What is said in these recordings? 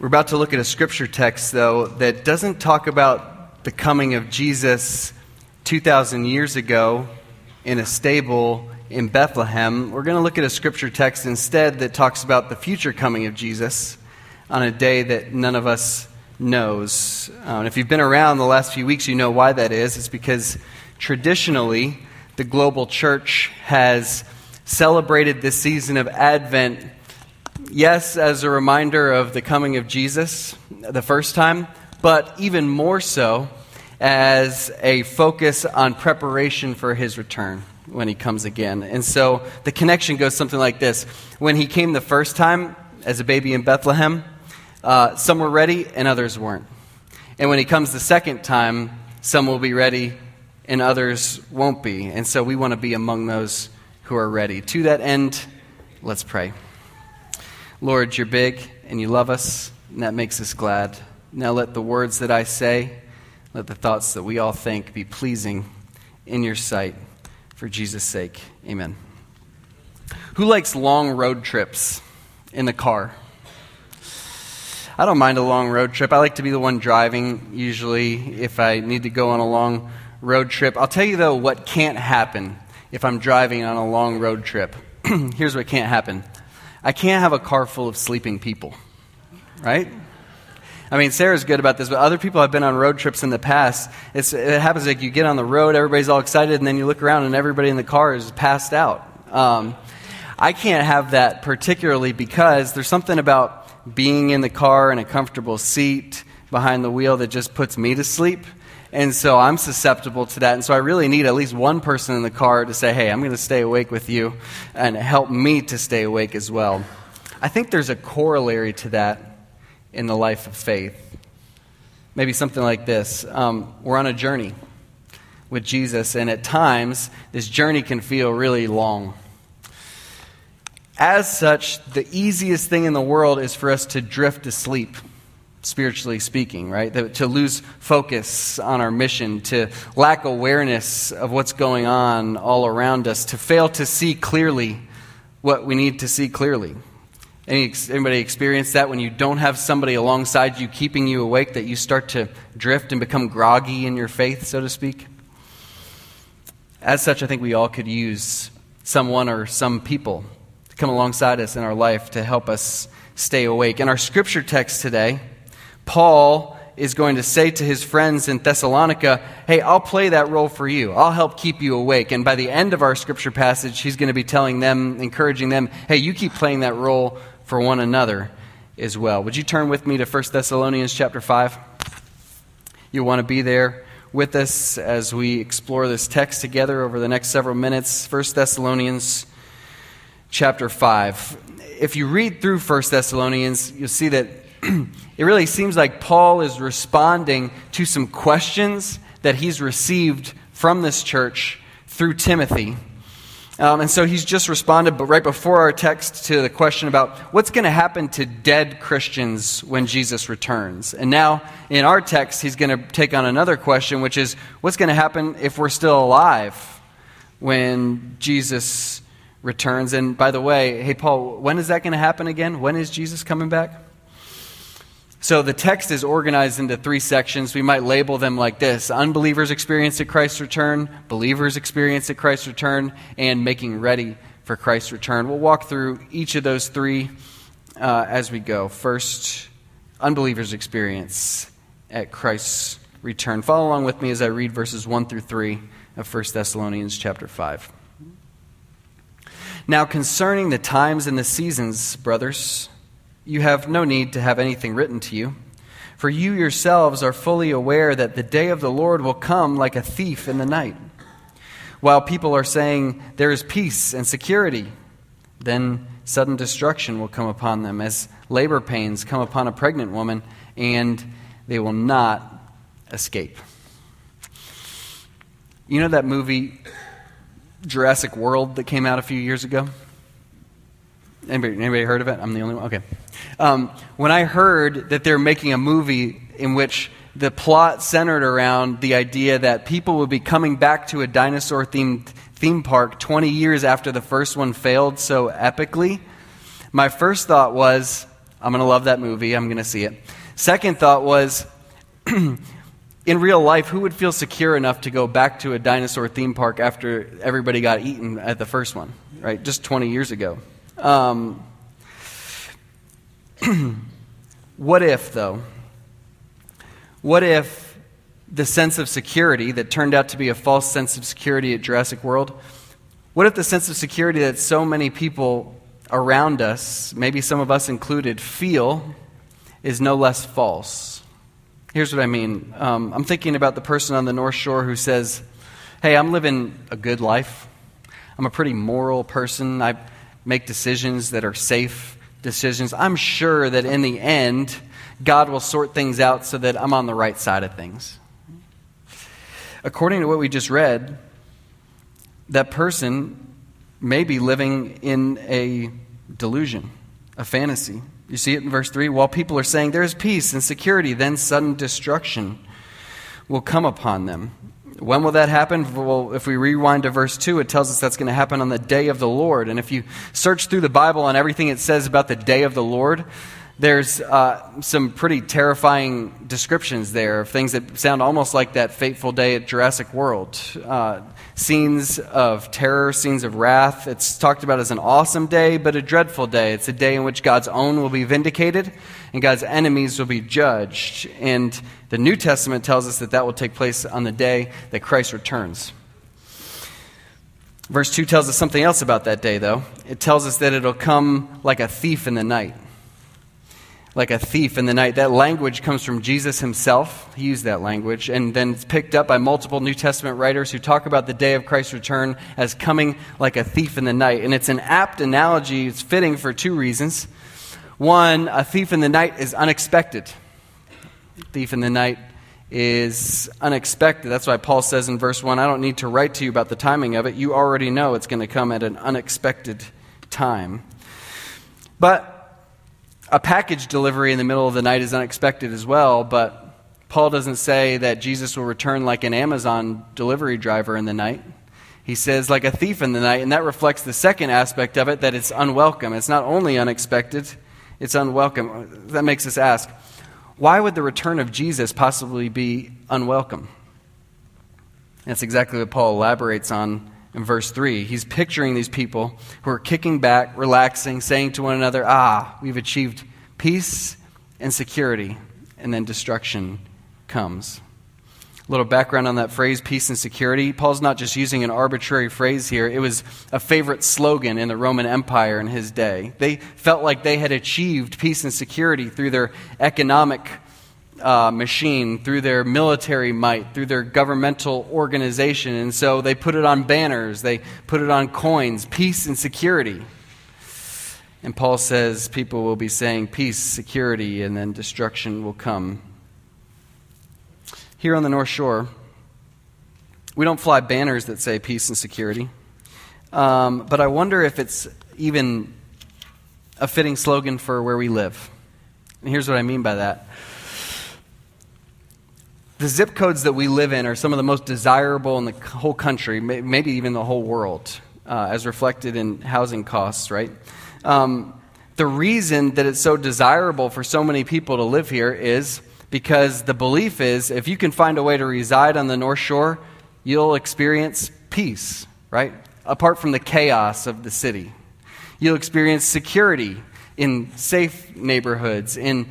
We're about to look at a scripture text, though, that doesn't talk about the coming of Jesus 2,000 years ago in a stable in Bethlehem. We're going to look at a scripture text instead that talks about the future coming of Jesus on a day that none of us knows. And if you've been around the last few weeks, you know why that is. It's because traditionally, the global church has celebrated this season of Advent, yes, as a reminder of the coming of Jesus the first time, but even more so as a focus on preparation for his return when he comes again. And so the connection goes something like this. When he came the first time as a baby in Bethlehem, some were ready and others weren't. And when he comes the second time, some will be ready and others won't be. And so we want to be among those who are ready. To that end, let's pray. Lord, you're big and you love us, and that makes us glad. Now let the words that I say, let the thoughts that we all think be pleasing in your sight. For Jesus' sake, amen. Who likes long road trips in the car? I don't mind a long road trip. I like to be the one driving usually if I need to go on a long road trip. I'll tell you, though, what can't happen if I'm driving on a long road trip. Here's what can't happen. I can't have a car full of sleeping people, right? I mean, Sarah's good about this, but other people have been on road trips in the past. It happens like you get on the road, everybody's all excited, and then you look around and everybody in the car is passed out. I can't have that particularly because there's something about being in the car in a comfortable seat behind the wheel that just puts me to sleep. And so I'm susceptible to that. And so I really need at least one person in the car to say, hey, I'm going to stay awake with you and help me to stay awake as well. I think there's a corollary to that in the life of faith. Maybe something like this. We're on a journey with Jesus, and at times this journey can feel really long. As such, the easiest thing in the world is for us to drift to sleep. Spiritually speaking, right? To lose focus on our mission, to lack awareness of what's going on all around us, to fail to see clearly what we need to see clearly. Anybody experience that when you don't have somebody alongside you keeping you awake, that you start to drift and become groggy in your faith, so to speak? As such, I think we all could use someone or some people to come alongside us in our life to help us stay awake. In our scripture text today, Paul is going to say to his friends in Thessalonica, hey, I'll play that role for you. I'll help keep you awake. And by the end of our scripture passage, he's going to be telling them, encouraging them, hey, you keep playing that role for one another as well. Would you turn with me to 1 Thessalonians chapter 5? You'll want to be there with us as we explore this text together over the next several minutes. 1 Thessalonians chapter 5. If you read through 1 Thessalonians, you'll see that it really seems like Paul is responding to some questions that he's received from this church through Timothy. And so he's just responded, but right before our text, to the question about what's going to happen to dead Christians when Jesus returns. And now in our text, he's going to take on another question, which is what's going to happen if we're still alive when Jesus returns? And by the way, hey, Paul, when is that going to happen again? When is Jesus coming back? So the text is organized into three sections. We might label them like this: unbelievers' experience at Christ's return, believers' experience at Christ's return, and making ready for Christ's return. We'll walk through each of those three as we go. First, unbelievers' experience at Christ's return. Follow along with me as I read verses 1 through 3 of 1 Thessalonians chapter 5. Now concerning the times and the seasons, brothers, you have no need to have anything written to you, for you yourselves are fully aware that the day of the Lord will come like a thief in the night. While people are saying there is peace and security, then sudden destruction will come upon them as labor pains come upon a pregnant woman, and they will not escape. You know that movie Jurassic World that came out a few years ago? Anybody heard of it? I'm the only one? Okay. When I heard that they're making a movie in which the plot centered around the idea that people would be coming back to a dinosaur-themed theme park 20 years after the first one failed so epically, my first thought was, I'm going to love that movie. I'm going to see it. Second thought was, in real life, who would feel secure enough to go back to a dinosaur theme park after everybody got eaten at the first one, right? Just 20 years ago. What if, though? What if the sense of security that turned out to be a false sense of security at Jurassic World, what if the sense of security that so many people around us, maybe some of us included, feel is no less false? Here's what I mean. I'm thinking about the person on the North Shore who says, hey, I'm living a good life. I'm a pretty moral person. I make decisions that are safe decisions. I'm sure that in the end, God will sort things out so that I'm on the right side of things. According to what we just read, that person may be living in a delusion, a fantasy. You see it in verse 3. While people are saying there is peace and security, then sudden destruction will come upon them. When will that happen? Well, if we rewind to verse 2, it tells us that's going to happen on the day of the Lord. And if you search through the Bible and everything it says about the day of the Lord, there's some pretty terrifying descriptions there of things that sound almost like that fateful day at Jurassic World. Scenes of terror, scenes of wrath. It's talked about as an awesome day, but a dreadful day. It's a day in which God's own will be vindicated and God's enemies will be judged. And the New Testament tells us that that will take place on the day that Christ returns. Verse 2 tells us something else about that day, though. It tells us that it'll come like a thief in the night. Like a thief in the night. That language comes from Jesus himself. He used that language. And then it's picked up by multiple New Testament writers who talk about the day of Christ's return as coming like a thief in the night. And it's an apt analogy. It's fitting for two reasons. One, a thief in the night is unexpected. Thief in the night is unexpected. That's why Paul says in verse 1, I don't need to write to you about the timing of it. You already know it's going to come at an unexpected time. But a package delivery in the middle of the night is unexpected as well, but Paul doesn't say that Jesus will return like an Amazon delivery driver in the night. He says like a thief in the night, and that reflects the second aspect of it, that it's unwelcome. It's not only unexpected, it's unwelcome. That makes us ask, why would the return of Jesus possibly be unwelcome? That's exactly what Paul elaborates on in verse 3, he's picturing these people who are kicking back, relaxing, saying to one another, we've achieved peace and security, and then destruction comes. A little background on that phrase, peace and security. Paul's not just using an arbitrary phrase here. It was a favorite slogan in the Roman Empire in his day. They felt like they had achieved peace and security through their economic machine, through their military might, through their governmental organization. And so they put it on banners, they put it on coins, peace and security. And Paul says people will be saying peace, security, and then destruction will come. Here on the North Shore, we don't fly banners that say peace and security. But I wonder if it's even a fitting slogan for where we live. And here's what I mean by that. The zip codes that we live in are some of the most desirable in the whole country, maybe even the whole world, as reflected in housing costs, right? The reason that it's so desirable for so many people to live here is because the belief is if you can find a way to reside on the North Shore, you'll experience peace, right? Apart from the chaos of the city. You'll experience security in safe neighborhoods, in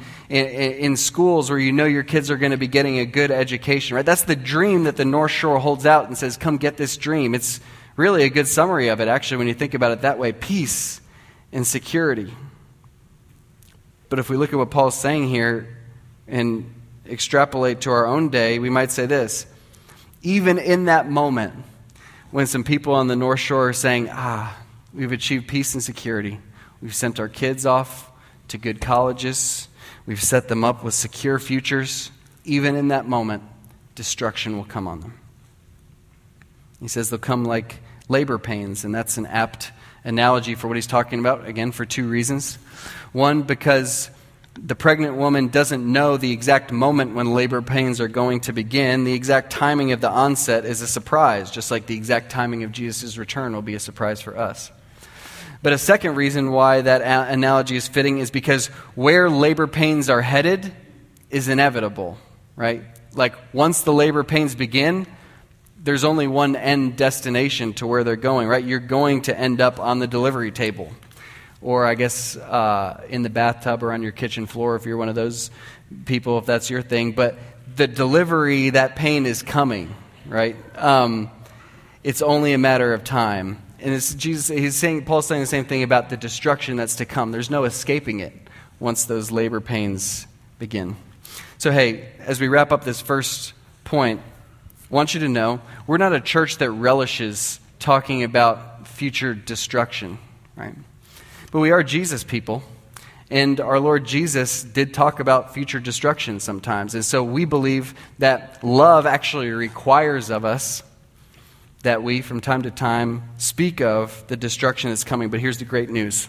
schools where you know your kids are going to be getting a good education, right? That's the dream that the North Shore holds out and says, come get this dream. It's really a good summary of it, actually, when you think about it that way. Peace and security. But if we look at what Paul's saying here and extrapolate to our own day, we might say this. Even in that moment when some people on the North Shore are saying, we've achieved peace and security, we've sent our kids off to good colleges. We've set them up with secure futures. Even in that moment, destruction will come on them. He says they'll come like labor pains, and that's an apt analogy for what he's talking about, again, for two reasons. One, because the pregnant woman doesn't know the exact moment when labor pains are going to begin. The exact timing of the onset is a surprise, just like the exact timing of Jesus' return will be a surprise for us. But a second reason why that analogy is fitting is because where labor pains are headed is inevitable, right? Like once the labor pains begin, there's only one end destination to where they're going, right? You're going to end up on the delivery table or I guess in the bathtub or on your kitchen floor if you're one of those people, if that's your thing. But the delivery, that pain is coming, right? It's only a matter of time. And it's Jesus, Paul's saying the same thing about the destruction that's to come. There's no escaping it once those labor pains begin. So hey, as we wrap up this first point, I want you to know we're not a church that relishes talking about future destruction, right? But we are Jesus people, and our Lord Jesus did talk about future destruction sometimes. And so we believe that love actually requires of us that we, from time to time, speak of the destruction that's coming. But here's the great news.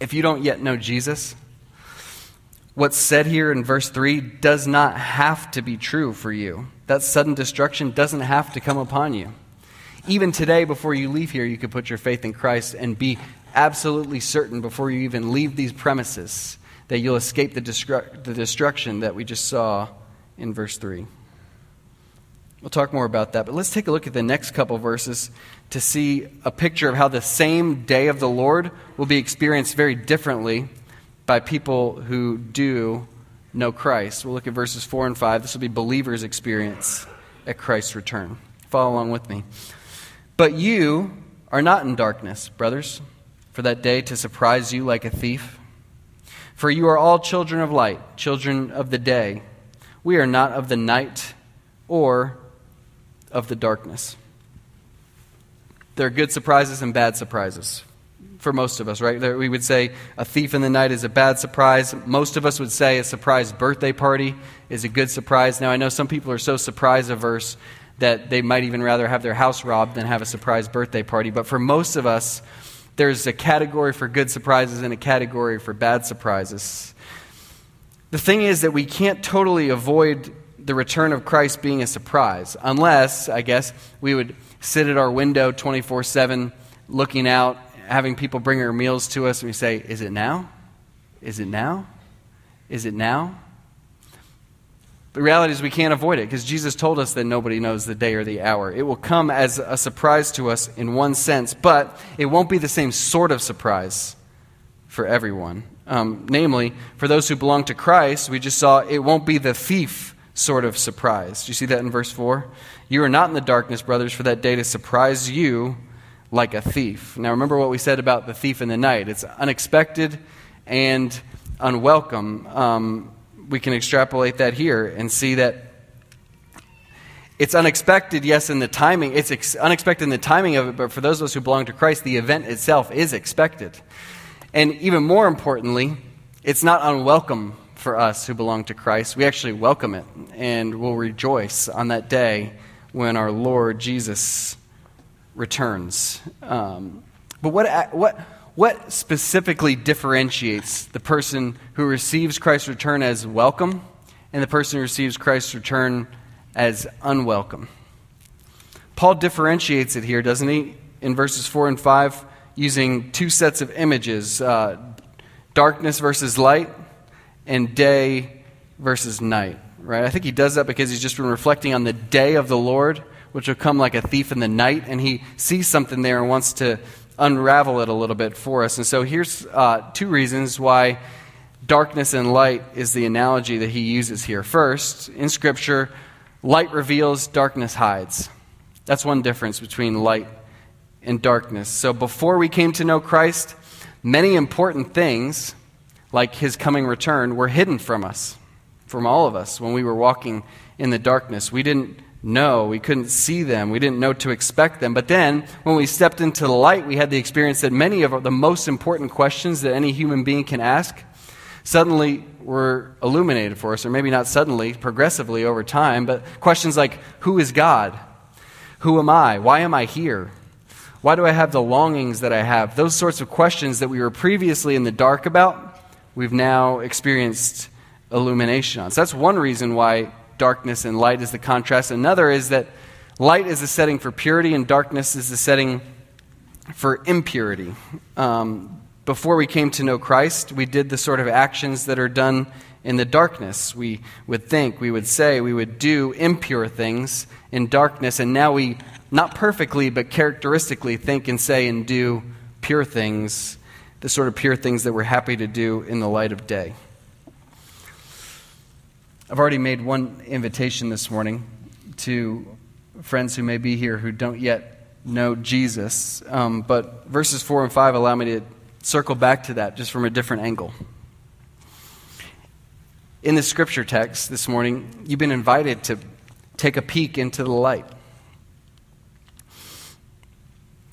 If you don't yet know Jesus, what's said here in verse 3 does not have to be true for you. That sudden destruction doesn't have to come upon you. Even today, before you leave here, you could put your faith in Christ and be absolutely certain before you even leave these premises that you'll escape the destruction that we just saw in verse 3. We'll talk more about that, but let's take a look at the next couple verses to see a picture of how the same day of the Lord will be experienced very differently by people who do know Christ. We'll look at verses 4 and 5. This will be believers' experience at Christ's return. Follow along with me. But you are not in darkness, brothers, for that day to surprise you like a thief. For you are all children of light, children of the day. We are not of the night or of the darkness. There are good surprises and bad surprises for most of us, right? We would say a thief in the night is a bad surprise. Most of us would say a surprise birthday party is a good surprise. Now, I know some people are so surprise averse that they might even rather have their house robbed than have a surprise birthday party. But for most of us, there's a category for good surprises and a category for bad surprises. The thing is that we can't totally avoid the return of Christ being a surprise, unless, I guess, we would sit at our window 24/7 looking out, having people bring our meals to us, and we say, is it now? Is it now? Is it now? The reality is we can't avoid it because Jesus told us that nobody knows the day or the hour. It will come as a surprise to us in one sense, but it won't be the same sort of surprise for everyone. Namely, for those who belong to Christ, we just saw it won't be the thief sort of surprise. Do you see that in verse 4? You are not in the darkness, brothers, for that day to surprise you like a thief. Now remember what we said about the thief in the night. It's unexpected and unwelcome. We can extrapolate that here and see that it's unexpected, yes, in the timing. It's unexpected in the timing of it, but for those of us who belong to Christ, the event itself is expected. And even more importantly, it's not unwelcome for us who belong to Christ. We actually welcome it and will rejoice on that day when our Lord Jesus returns. But what specifically differentiates the person who receives Christ's return as welcome and the person who receives Christ's return as unwelcome? Paul differentiates it here, doesn't he? In verses 4 and 5, using two sets of images, darkness versus light, and day versus night, right? I think he does that because he's just been reflecting on the day of the Lord, which will come like a thief in the night, and he sees something there and wants to unravel it a little bit for us. And so here's two reasons why darkness and light is the analogy that he uses here. First, in Scripture, light reveals, darkness hides. That's one difference between light and darkness. So before we came to know Christ, many important things, like his coming return, were hidden from us, from all of us, when we were walking in the darkness. We didn't know. We couldn't see them. We didn't know to expect them. But then, when we stepped into the light, we had the experience that many of the most important questions that any human being can ask suddenly were illuminated for us, or maybe not suddenly, progressively over time, but questions like, who is God? Who am I? Why am I here? Why do I have the longings that I have? Those sorts of questions that we were previously in the dark about, we've now experienced illumination on. So that's one reason why darkness and light is the contrast. Another is that light is the setting for purity and darkness is the setting for impurity. Before we came to know Christ, we did the sort of actions that are done in the darkness. We would think, we would say, we would do impure things in darkness, and now we, not perfectly, but characteristically, think and say and do pure things, the sort of pure things that we're happy to do in the light of day. I've already made one invitation this morning to friends who may be here who don't yet know Jesus, but verses 4 and 5 allow me to circle back to that just from a different angle. In the scripture text this morning, you've been invited to take a peek into the light.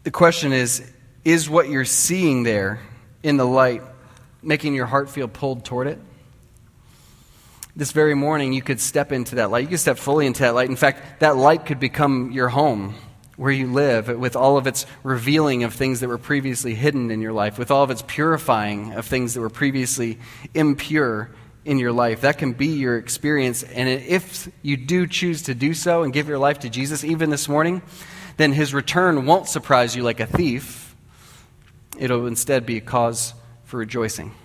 The question is what you're seeing there in the light making your heart feel pulled toward it? This very morning, you could step into that light. You could step fully into that light. In fact, that light could become your home, where you live, with all of its revealing of things that were previously hidden in your life, with all of its purifying of things that were previously impure in your life. That can be your experience, and if you do choose to do so and give your life to Jesus, even this morning, then his return won't surprise you like a thief. It'll instead be a cause for rejoicing.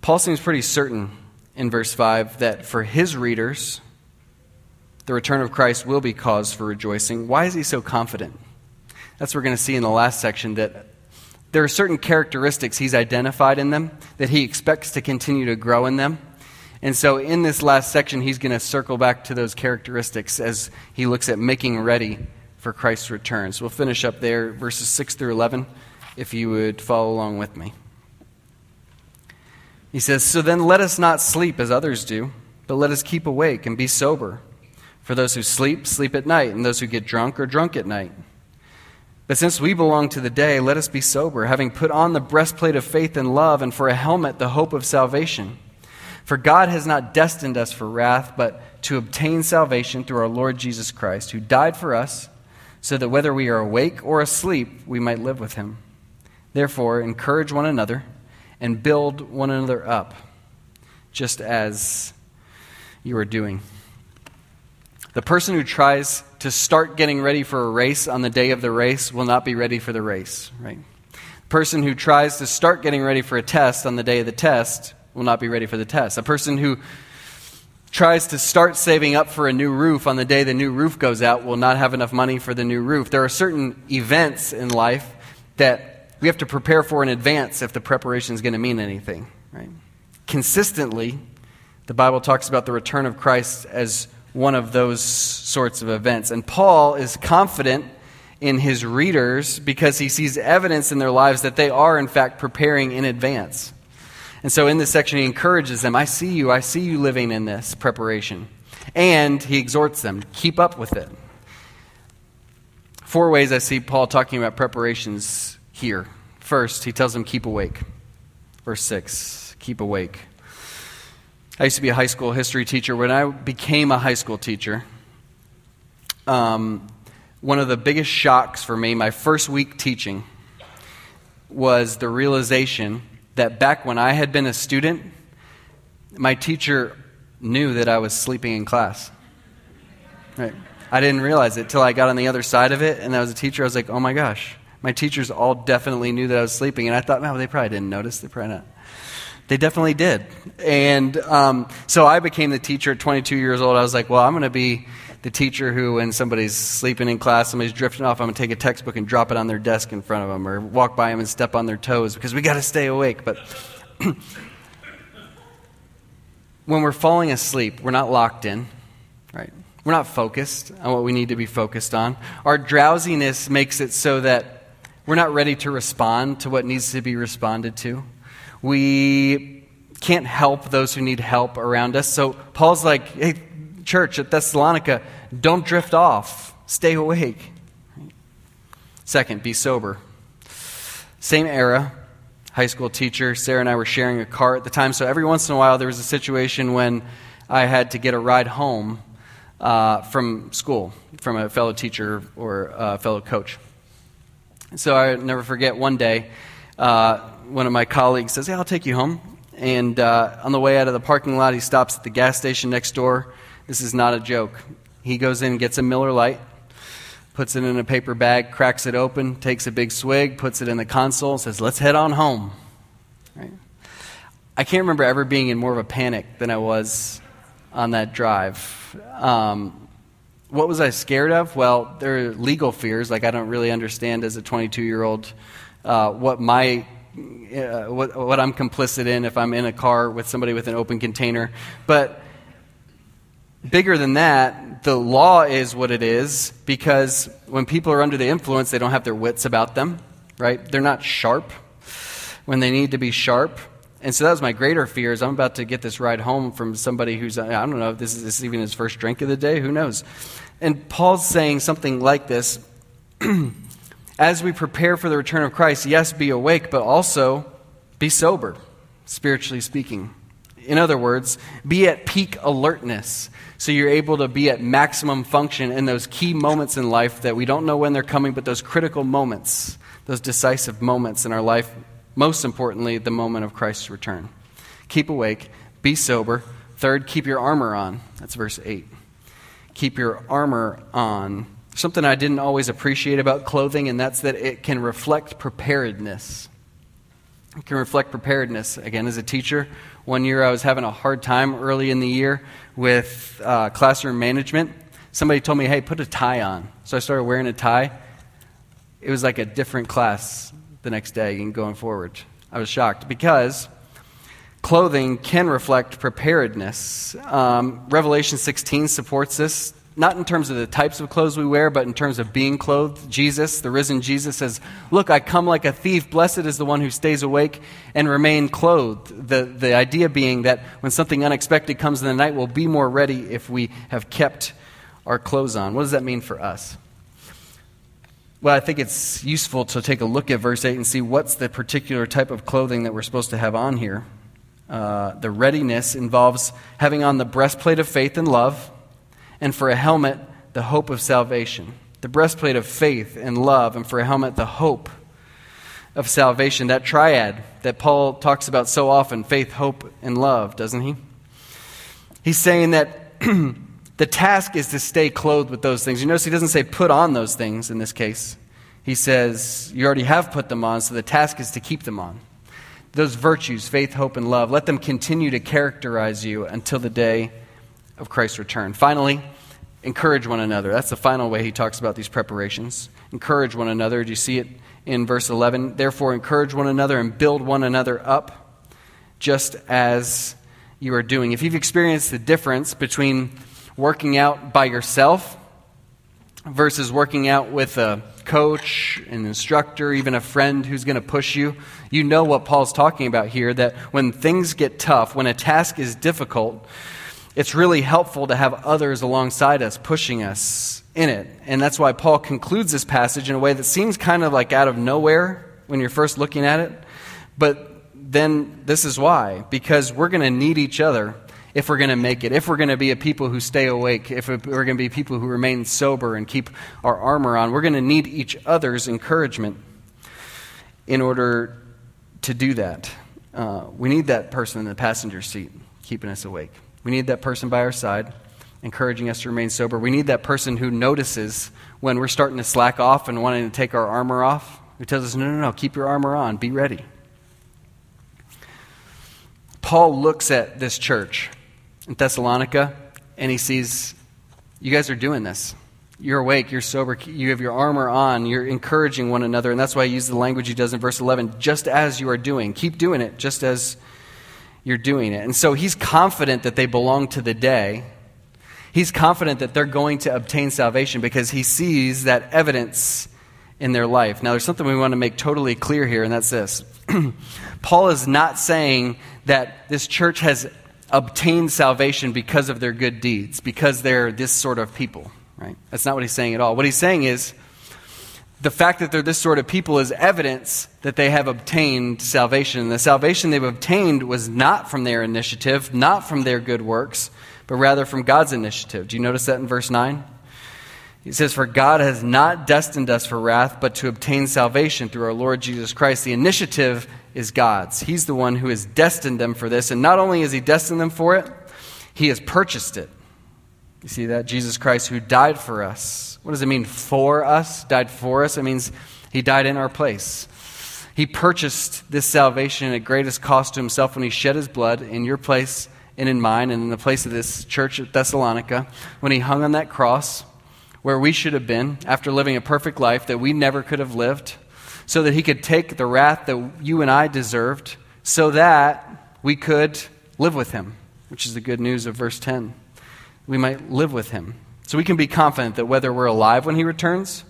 Paul seems pretty certain in verse 5 that for his readers, the return of Christ will be cause for rejoicing. Why is he so confident? That's what we're going to see in the last section, that there are certain characteristics he's identified in them that he expects to continue to grow in them. And so in this last section, he's going to circle back to those characteristics as he looks at making ready for Christ's return. So we'll finish up there, verses 6 through 11, if you would follow along with me. He says, "So then let us not sleep as others do, but let us keep awake and be sober. For those who sleep, sleep at night, and those who get drunk are drunk at night. But since we belong to the day, let us be sober, having put on the breastplate of faith and love, and for a helmet the hope of salvation. For God has not destined us for wrath, but to obtain salvation through our Lord Jesus Christ, who died for us, so that whether we are awake or asleep, we might live with him. Therefore, encourage one another and build one another up, just as you are doing." The person who tries to start getting ready for a race on the day of the race will not be ready for the race, right? The person who tries to start getting ready for a test on the day of the test will not be ready for the test. A person who tries to start saving up for a new roof on the day the new roof goes out will not have enough money for the new roof. There are certain events in life that we have to prepare for in advance if the preparation is going to mean anything, right? Consistently, the Bible talks about the return of Christ as one of those sorts of events. And Paul is confident in his readers because he sees evidence in their lives that they are, in fact, preparing in advance. And so in this section, he encourages them, I see you living in this preparation. And he exhorts them, keep up with it. Four ways I see Paul talking about preparations here. First, he tells them, keep awake. Verse 6, keep awake. I used to be a high school history teacher. When I became a high school teacher, one of the biggest shocks for me, my first week teaching, was the realization that back when I had been a student, my teacher knew that I was sleeping in class. Right? I didn't realize it till I got on the other side of it, and I was a teacher. I was like, oh my gosh, my teachers all definitely knew that I was sleeping. And I thought, no, they probably didn't notice. They're probably not. They definitely did. And so I became the teacher at 22 years old. I was like, well, I'm going to be the teacher who, when somebody's sleeping in class, somebody's drifting off, I'm going to take a textbook and drop it on their desk in front of them, or walk by them and step on their toes, because we got to stay awake. But when we're falling asleep, we're not locked in, right? We're not focused on what we need to be focused on. Our drowsiness makes it so that we're not ready to respond to what needs to be responded to. We can't help those who need help around us. So Paul's like, hey, church at Thessalonica, don't drift off. Stay awake. Second, be sober. Same era, high school teacher. Sarah and I were sharing a car at the time. So every once in a while, there was a situation when I had to get a ride home from school, from a fellow teacher or a fellow coach. So I never forget one day, one of my colleagues says, hey, I'll take you home. And on the way out of the parking lot, he stops at the gas station next door. This is not a joke. He goes in and gets a Miller Lite, puts it in a paper bag, cracks it open, takes a big swig, puts it in the console, says, let's head on home. Right? I can't remember ever being in more of a panic than I was on that drive. What was I scared of? Well, there are legal fears. Like, I don't really understand as a 22-year-old what I'm complicit in if I'm in a car with somebody with an open container. But bigger than that, the law is what it is, because when people are under the influence, they don't have their wits about them, right? They're not sharp when they need to be sharp. And so that was my greater fear, is I'm about to get this ride home from somebody who's, I don't know if this is even his first drink of the day, who knows? And Paul's saying something like this. As we prepare for the return of Christ, yes, be awake, but also be sober, spiritually speaking. In other words, be at peak alertness, so you're able to be at maximum function in those key moments in life that we don't know when they're coming, but those critical moments, those decisive moments in our life, most importantly, the moment of Christ's return. Keep awake, be sober. Third, keep your armor on. That's verse 8. Keep your armor on. Something I didn't always appreciate about clothing, and that's that it can reflect preparedness. It can reflect preparedness. Again, as a teacher, one year I was having a hard time early in the year with classroom management. Somebody told me, hey, put a tie on. So I started wearing a tie. It was like a different class the next day and going forward. I was shocked because clothing can reflect preparedness. Revelation 16 supports this. Not in terms of the types of clothes we wear, but in terms of being clothed. Jesus, the risen Jesus, says, look, I come like a thief. Blessed is the one who stays awake and remain clothed. The idea being that when something unexpected comes in the night, we'll be more ready if we have kept our clothes on. What does that mean for us? Well, I think it's useful to take a look at verse 8 and see what's the particular type of clothing that we're supposed to have on here. The readiness involves having on the breastplate of faith and love, and for a helmet, the hope of salvation. The breastplate of faith and love, and for a helmet, the hope of salvation. That triad that Paul talks about so often, faith, hope, and love, doesn't he? He's saying that the task is to stay clothed with those things. You notice he doesn't say put on those things in this case. He says you already have put them on, so the task is to keep them on. Those virtues, faith, hope, and love, let them continue to characterize you until the day of Christ's return. Finally, encourage one another. That's the final way he talks about these preparations. Encourage one another. Do you see it in verse 11? Therefore, encourage one another and build one another up, just as you are doing. If you've experienced the difference between working out by yourself versus working out with a coach, an instructor, even a friend who's going to push you, you know what Paul's talking about here, that when things get tough, when a task is difficult, it's really helpful to have others alongside us, pushing us in it. And that's why Paul concludes this passage in a way that seems kind of like out of nowhere when you're first looking at it. But then this is why. Because we're going to need each other if we're going to make it, if we're going to be a people who stay awake, if we're going to be people who remain sober and keep our armor on. We're going to need each other's encouragement in order to do that. We need that person in the passenger seat keeping us awake. We need that person by our side, encouraging us to remain sober. We need that person who notices when we're starting to slack off and wanting to take our armor off, who tells us, no, keep your armor on, be ready. Paul looks at this church in Thessalonica, and he sees, you guys are doing this. You're awake, you're sober, you have your armor on, you're encouraging one another, and that's why he uses the language he does in verse 11, just as you are doing. Keep doing it, just as you're doing it. And so he's confident that they belong to the day. He's confident that they're going to obtain salvation because he sees that evidence in their life. Now, there's something we want to make totally clear here, and that's this. Paul is not saying that this church has obtained salvation because of their good deeds, because they're this sort of people, right? That's not what he's saying at all. What he's saying is the fact that they're this sort of people is evidence that they have obtained salvation. The salvation they've obtained was not from their initiative, not from their good works, but rather from God's initiative. Do you notice that in verse 9? He says, for God has not destined us for wrath, but to obtain salvation through our Lord Jesus Christ. The initiative is God's. He's the one who has destined them for this. And not only has he destined them for it, he has purchased it. You see that? Jesus Christ who died for us. What does it mean, for us? Died for us? It means he died in our place. He purchased this salvation at greatest cost to himself when he shed his blood in your place and in mine and in the place of this church at Thessalonica, when he hung on that cross where we should have been after living a perfect life that we never could have lived, so that he could take the wrath that you and I deserved so that we could live with him, which is the good news of verse 10. We might live with him. So we can be confident that whether we're alive when he returns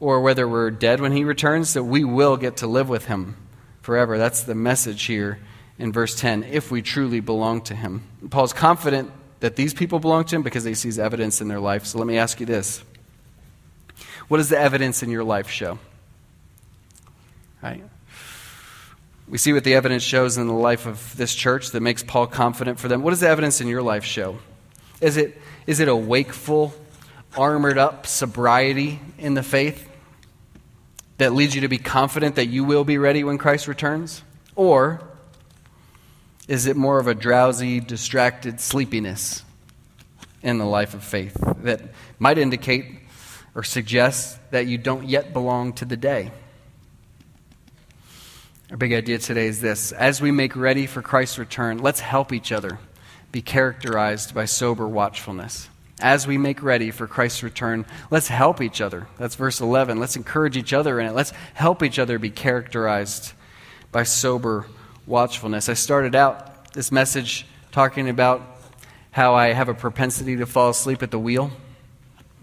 or whether we're dead when he returns, that we will get to live with him forever. That's the message here in verse 10, if we truly belong to him. Paul's confident that these people belong to him because he sees evidence in their life. So let me ask you this. What does the evidence in your life show? Right. We see what the evidence shows in the life of this church that makes Paul confident for them. What does the evidence in your life show? Is it a wakeful, armored up sobriety in the faith that leads you to be confident that you will be ready when Christ returns? Or is it more of a drowsy, distracted sleepiness in the life of faith that might indicate or suggest that you don't yet belong to the day? Our big idea today is this. As we make ready for Christ's return, let's help each other be characterized by sober watchfulness. As we make ready for Christ's return, let's help each other. That's verse 11. Let's encourage each other in it. Let's help each other be characterized by sober watchfulness. I started out this message talking about how I have a propensity to fall asleep at the wheel.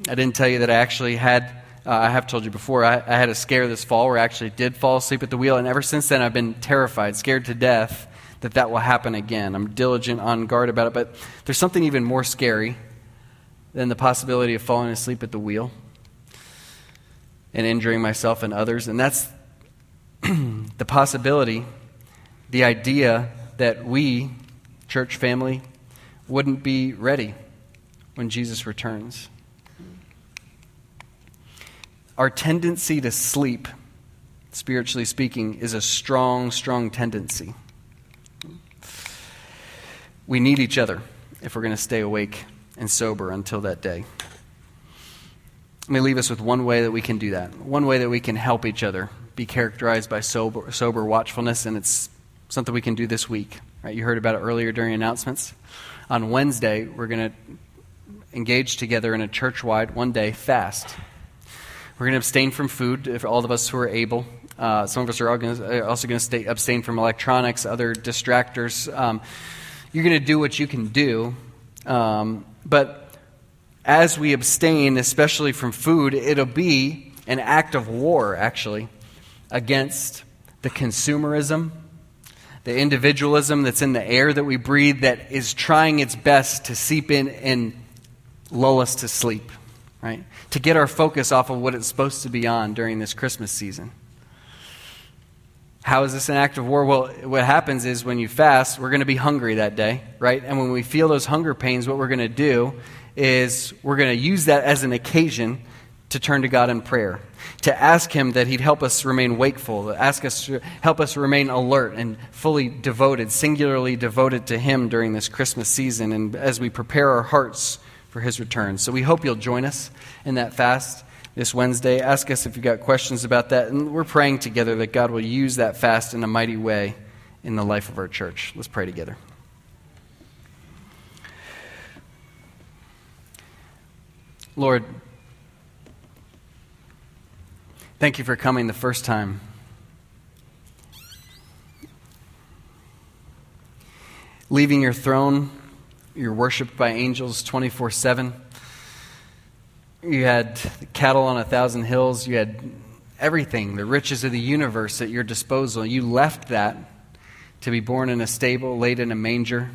I didn't tell you that I actually had... I have told you before, I had a scare this fall where I actually did fall asleep at the wheel, and ever since then I've been terrified, scared to death that will happen again. I'm diligent, on guard about it, but there's something even more scary than the possibility of falling asleep at the wheel and injuring myself and others, and that's the possibility, the idea that we, church family, wouldn't be ready when Jesus returns. Our tendency to sleep, spiritually speaking, is a strong, strong tendency. We need each other if we're going to stay awake and sober until that day. Let me leave us with one way that we can do that. One way that we can help each other be characterized by sober watchfulness, and it's something we can do this week. Right? You heard about it earlier during announcements. On Wednesday, we're going to engage together in a church-wide one-day fast. We're going to abstain from food, if all of us who are able. Some of us are also going to abstain from electronics, other distractors. You're going to do what you can do. But as we abstain, especially from food, it'll be an act of war, actually, against the consumerism, the individualism that's in the air that we breathe that is trying its best to seep in and lull us to sleep. Right? To get our focus off of what it's supposed to be on during this Christmas season. How is this an act of war? Well, what happens is when you fast, we're going to be hungry that day, right? And when we feel those hunger pains, what we're going to do is we're going to use that as an occasion to turn to God in prayer, to ask him that he'd help us remain wakeful, help us remain alert and fully devoted, singularly devoted to him during this Christmas season. And as we prepare our hearts for his return. So we hope you'll join us in that fast this Wednesday. Ask us if you've got questions about that. And we're praying together that God will use that fast in a mighty way in the life of our church. Let's pray together. Lord, thank you for coming the first time. Leaving your throne, you're worshipped by angels 24/7. You had cattle on 1,000 hills. You had everything, the riches of the universe at your disposal. You left that to be born in a stable, laid in a manger,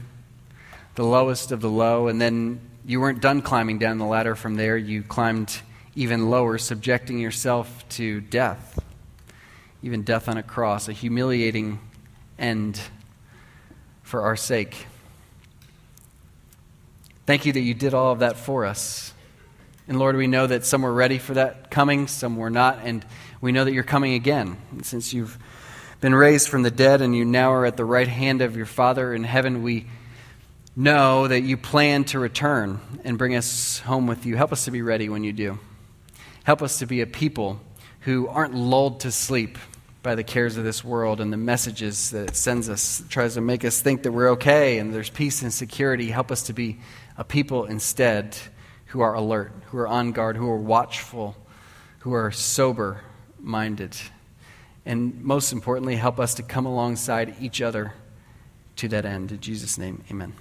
the lowest of the low. And then you weren't done climbing down the ladder from there. You climbed even lower, subjecting yourself to death, even death on a cross, a humiliating end for our sake. Thank you that you did all of that for us. And Lord, we know that some were ready for that coming, some were not, and we know that you're coming again. And since you've been raised from the dead and you now are at the right hand of your Father in heaven, we know that you plan to return and bring us home with you. Help us to be ready when you do. Help us to be a people who aren't lulled to sleep by the cares of this world and the messages that it sends us. It tries to make us think that we're okay and there's peace and security. Help us to be a people instead who are alert, who are on guard, who are watchful, who are sober-minded. And most importantly, help us to come alongside each other to that end. In Jesus' name, amen.